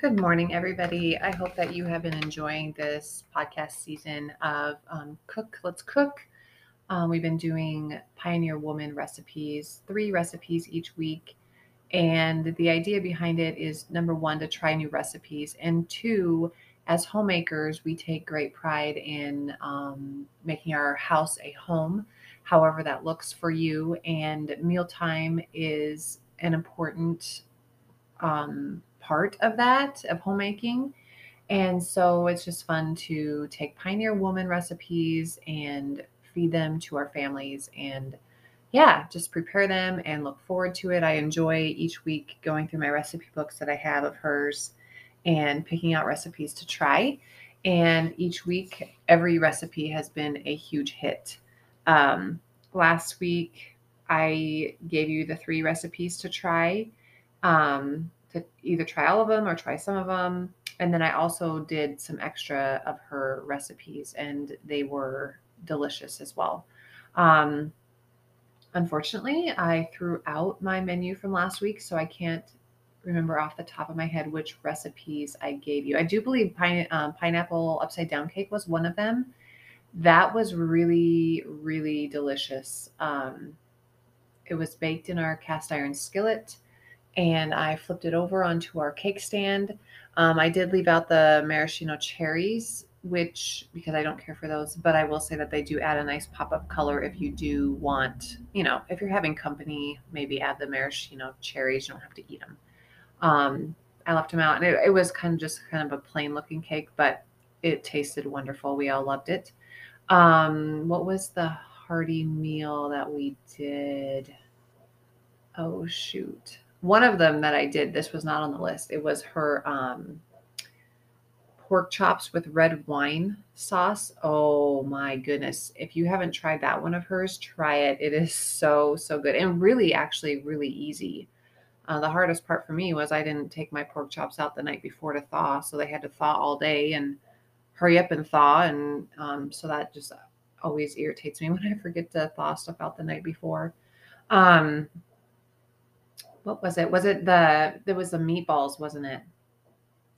Good morning, everybody. I hope that you have been enjoying this podcast season of Cook, Let's Cook. We've been doing Pioneer Woman recipes, 3 recipes each week. And the idea behind it is, number 1, to try new recipes. And 2, as homemakers, we take great pride in making our house a home, however that looks for you. And mealtime is an important part of that, of homemaking. And so it's just fun to take Pioneer Woman recipes and feed them to our families, and just prepare them and look forward to it. I enjoy each week going through my recipe books that I have of hers and picking out recipes to try. And each week, every recipe has been a huge hit. Last week, I gave you the 3 recipes to try, to either try all of them or try some of them. And then I also did some extra of her recipes, and they were delicious as well. Unfortunately, I threw out my menu from last week, so I can't remember off the top of my head which recipes I gave you. I do believe pineapple upside down cake was one of them. That was really, really delicious. It was baked in our cast iron skillet, and I flipped it over onto our cake stand. I did leave out the maraschino cherries, which, because I don't care for those, but I will say that they do add a nice pop of color if you do want, if you're having company, maybe add the maraschino cherries. You don't have to eat them. I left them out, and it was kind of a plain looking cake, but it tasted wonderful. We all loved it. What was the hearty meal that we did? Oh, shoot. One of them that I did, this was not on the list. It was her pork chops with red wine sauce. Oh my goodness. If you haven't tried that one of hers, try it. It is so, so good, and really, actually really easy. The hardest part for me was I didn't take my pork chops out the night before to thaw. So they had to thaw all day and hurry up and thaw. And so that just always irritates me when I forget to thaw stuff out the night before. What was it? Was it there was the meatballs, wasn't it?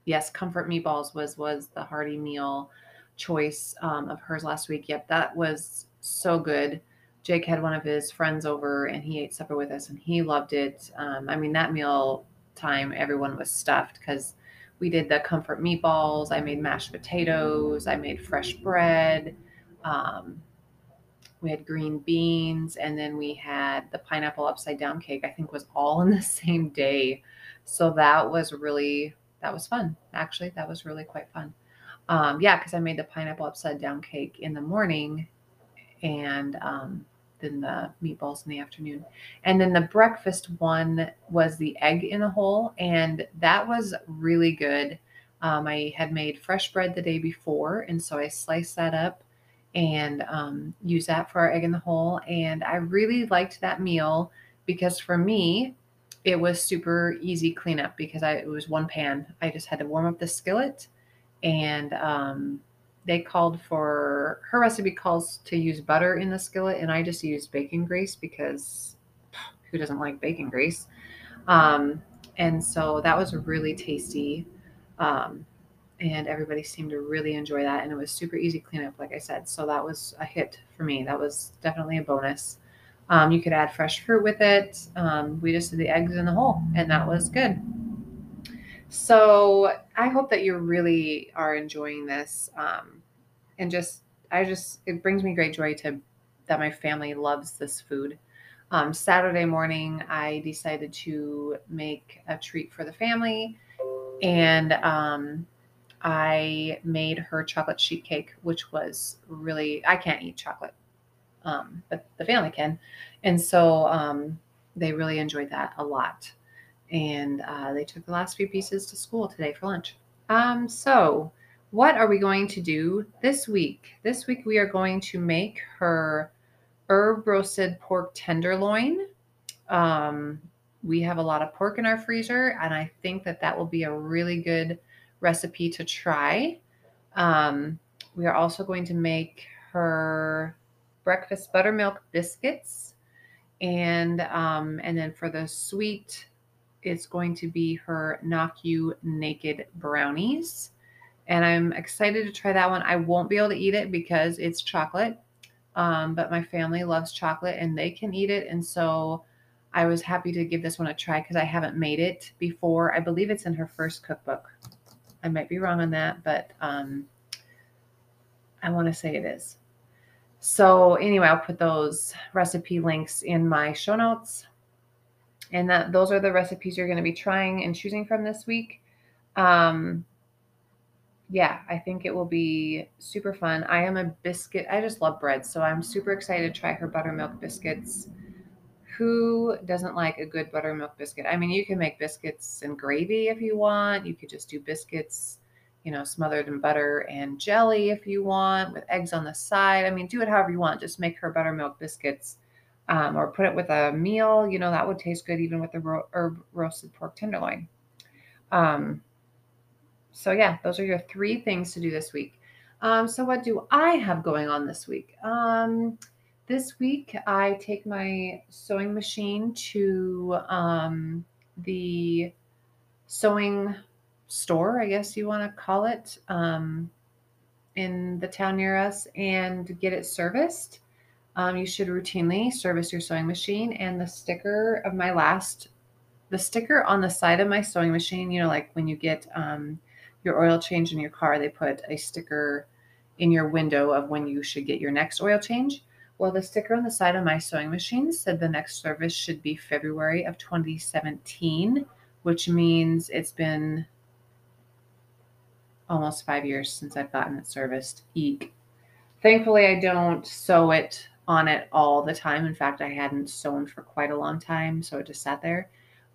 Yes. Comfort meatballs was the hearty meal choice of hers last week. Yep. That was so good. Jake had one of his friends over, and he ate supper with us, and he loved it. That meal time, everyone was stuffed because we did the comfort meatballs. I made mashed potatoes. I made fresh bread. We had green beans, and then we had the pineapple upside down cake, I think, was all in the same day. So that was fun. Actually, that was really quite fun. Because I made the pineapple upside down cake in the morning, and then the meatballs in the afternoon. And then the breakfast one was the egg in a hole, and that was really good. I had made fresh bread the day before, and so I sliced that up and use that for our egg in the hole. And I really liked that meal because for me, it was super easy cleanup because it was one pan. I just had to warm up the skillet, and her recipe calls to use butter in the skillet, and I just used bacon grease because who doesn't like bacon grease? And so that was really tasty. And everybody seemed to really enjoy that. And it was super easy cleanup, like I said. So that was a hit for me. That was definitely a bonus. You could add fresh fruit with it. We just did the eggs in the hole, and that was good. So I hope that you really are enjoying this. It brings me great joy that my family loves this food. Saturday morning, I decided to make a treat for the family, and I made her chocolate sheet cake, which was really, I can't eat chocolate, but the family can. And so they really enjoyed that a lot. And they took the last few pieces to school today for lunch. So what are we going to do this week? This week we are going to make her herb roasted pork tenderloin. We have a lot of pork in our freezer, and I think that will be a really good recipe to try. We are also going to make her breakfast buttermilk biscuits, and then for the sweet is going to be her Knock You Naked Brownies. And I'm excited to try that one. I won't be able to eat it because it's chocolate. But my family loves chocolate and they can eat it. And so I was happy to give this one a try because I haven't made it before. I believe it's in her first cookbook. I might be wrong on that, but I want to say it is. So anyway, I'll put those recipe links in my show notes. And those are the recipes you're going to be trying and choosing from this week. Yeah, I think it will be super fun. I am a biscuit. I just love bread. So I'm super excited to try her buttermilk biscuits. Who doesn't like a good buttermilk biscuit? I mean, you can make biscuits and gravy if you want. You could just do biscuits, you know, smothered in butter and jelly if you want, with eggs on the side. I mean, do it however you want. Just make her buttermilk biscuits or put it with a meal. You know, that would taste good even with the herb roasted pork tenderloin. So yeah, those are your three things to do this week. So what do I have going on this week? This week I take my sewing machine to the sewing store, I guess you want to call it, in the town near us and get it serviced. You should routinely service your sewing machine, and the sticker on the side of my sewing machine, you know, like when you get your oil change in your car, they put a sticker in your window of when you should get your next oil change. Well, the sticker on the side of my sewing machine said the next service should be February of 2017, which means it's been almost 5 years since I've gotten it serviced. Eek. Thankfully, I don't sew it on it all the time. In fact, I hadn't sewn for quite a long time, so it just sat there.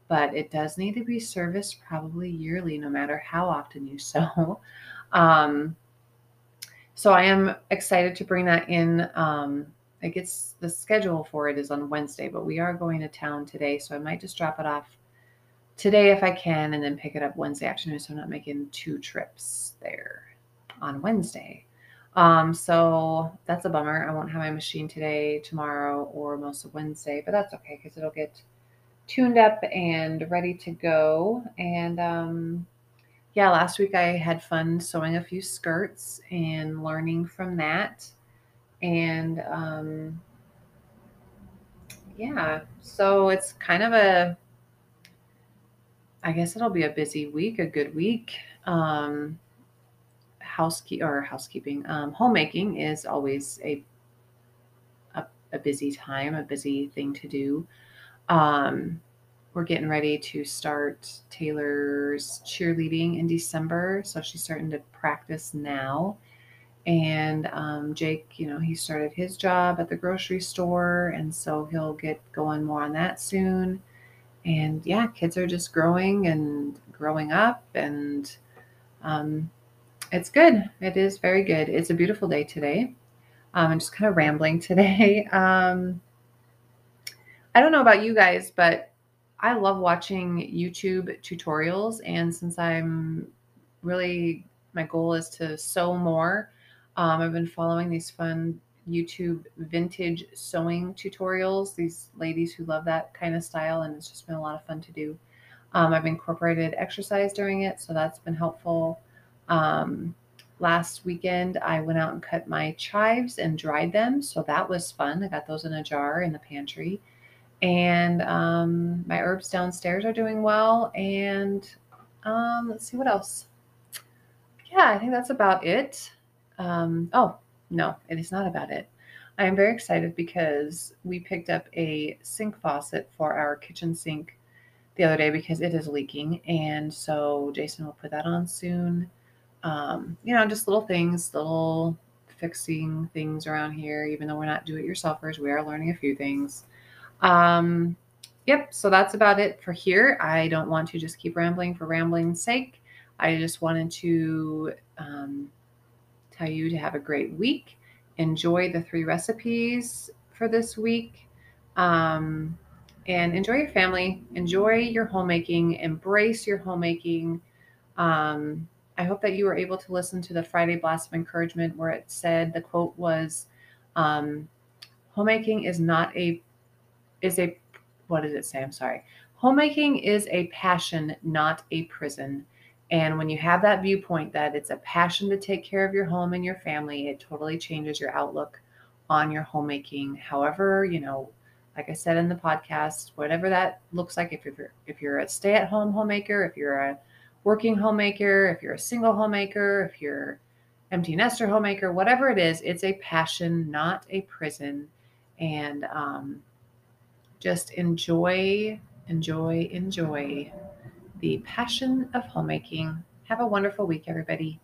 But it does need to be serviced probably yearly, no matter how often you sew. So I am excited to bring that in. It gets the schedule for it is on Wednesday, but we are going to town today. So I might just drop it off today if I can, and then pick it up Wednesday afternoon. So I'm not making two trips there on Wednesday. So that's a bummer. I won't have my machine today, tomorrow, or most of Wednesday, but that's okay because it'll get tuned up and ready to go. And yeah, last week I had fun sewing a few skirts and learning from that. And yeah, so it's kind of I guess it'll be a busy week, a good week. Homemaking is always a busy time, a busy thing to do. We're getting ready to start Taylor's cheerleading in December. So she's starting to practice now. And, Jake, you know, he started his job at the grocery store, and so he'll get going more on that soon. And yeah, kids are just growing and growing up, and, it's good. It is very good. It's a beautiful day today. I'm just kind of rambling today. I don't know about you guys, but I love watching YouTube tutorials. And since my goal is to sew more, I've been following these fun YouTube vintage sewing tutorials, these ladies who love that kind of style. And it's just been a lot of fun to do. I've incorporated exercise during it, so that's been helpful. Last weekend, I went out and cut my chives and dried them. So that was fun. I got those in a jar in the pantry. And my herbs downstairs are doing well. And let's see what else. Yeah, I think that's about it. Oh, no, it is not about it. I am very excited because we picked up a sink faucet for our kitchen sink the other day because it is leaking. And so Jason will put that on soon. You know, just little things, little fixing things around here. Even though we're not do-it-yourselfers, we are learning a few things. Yep. So that's about it for here. I don't want to just keep rambling for rambling's sake. I just wanted to, tell you to have a great week. Enjoy the three recipes for this week. And enjoy your family, enjoy your homemaking, embrace your homemaking. I hope that you were able to listen to the Friday Blast of Encouragement where it said, the quote was, homemaking is not a, what did it say? I'm sorry. Homemaking is a passion, not a prison. And when you have that viewpoint that it's a passion to take care of your home and your family, it totally changes your outlook on your homemaking. However, you know, like I said in the podcast, whatever that looks like, if you're a stay-at-home homemaker, if you're a working homemaker, if you're a single homemaker, if you're empty nester homemaker, whatever it is, it's a passion, not a prison. And just enjoy the passion of homemaking. Have a wonderful week, everybody.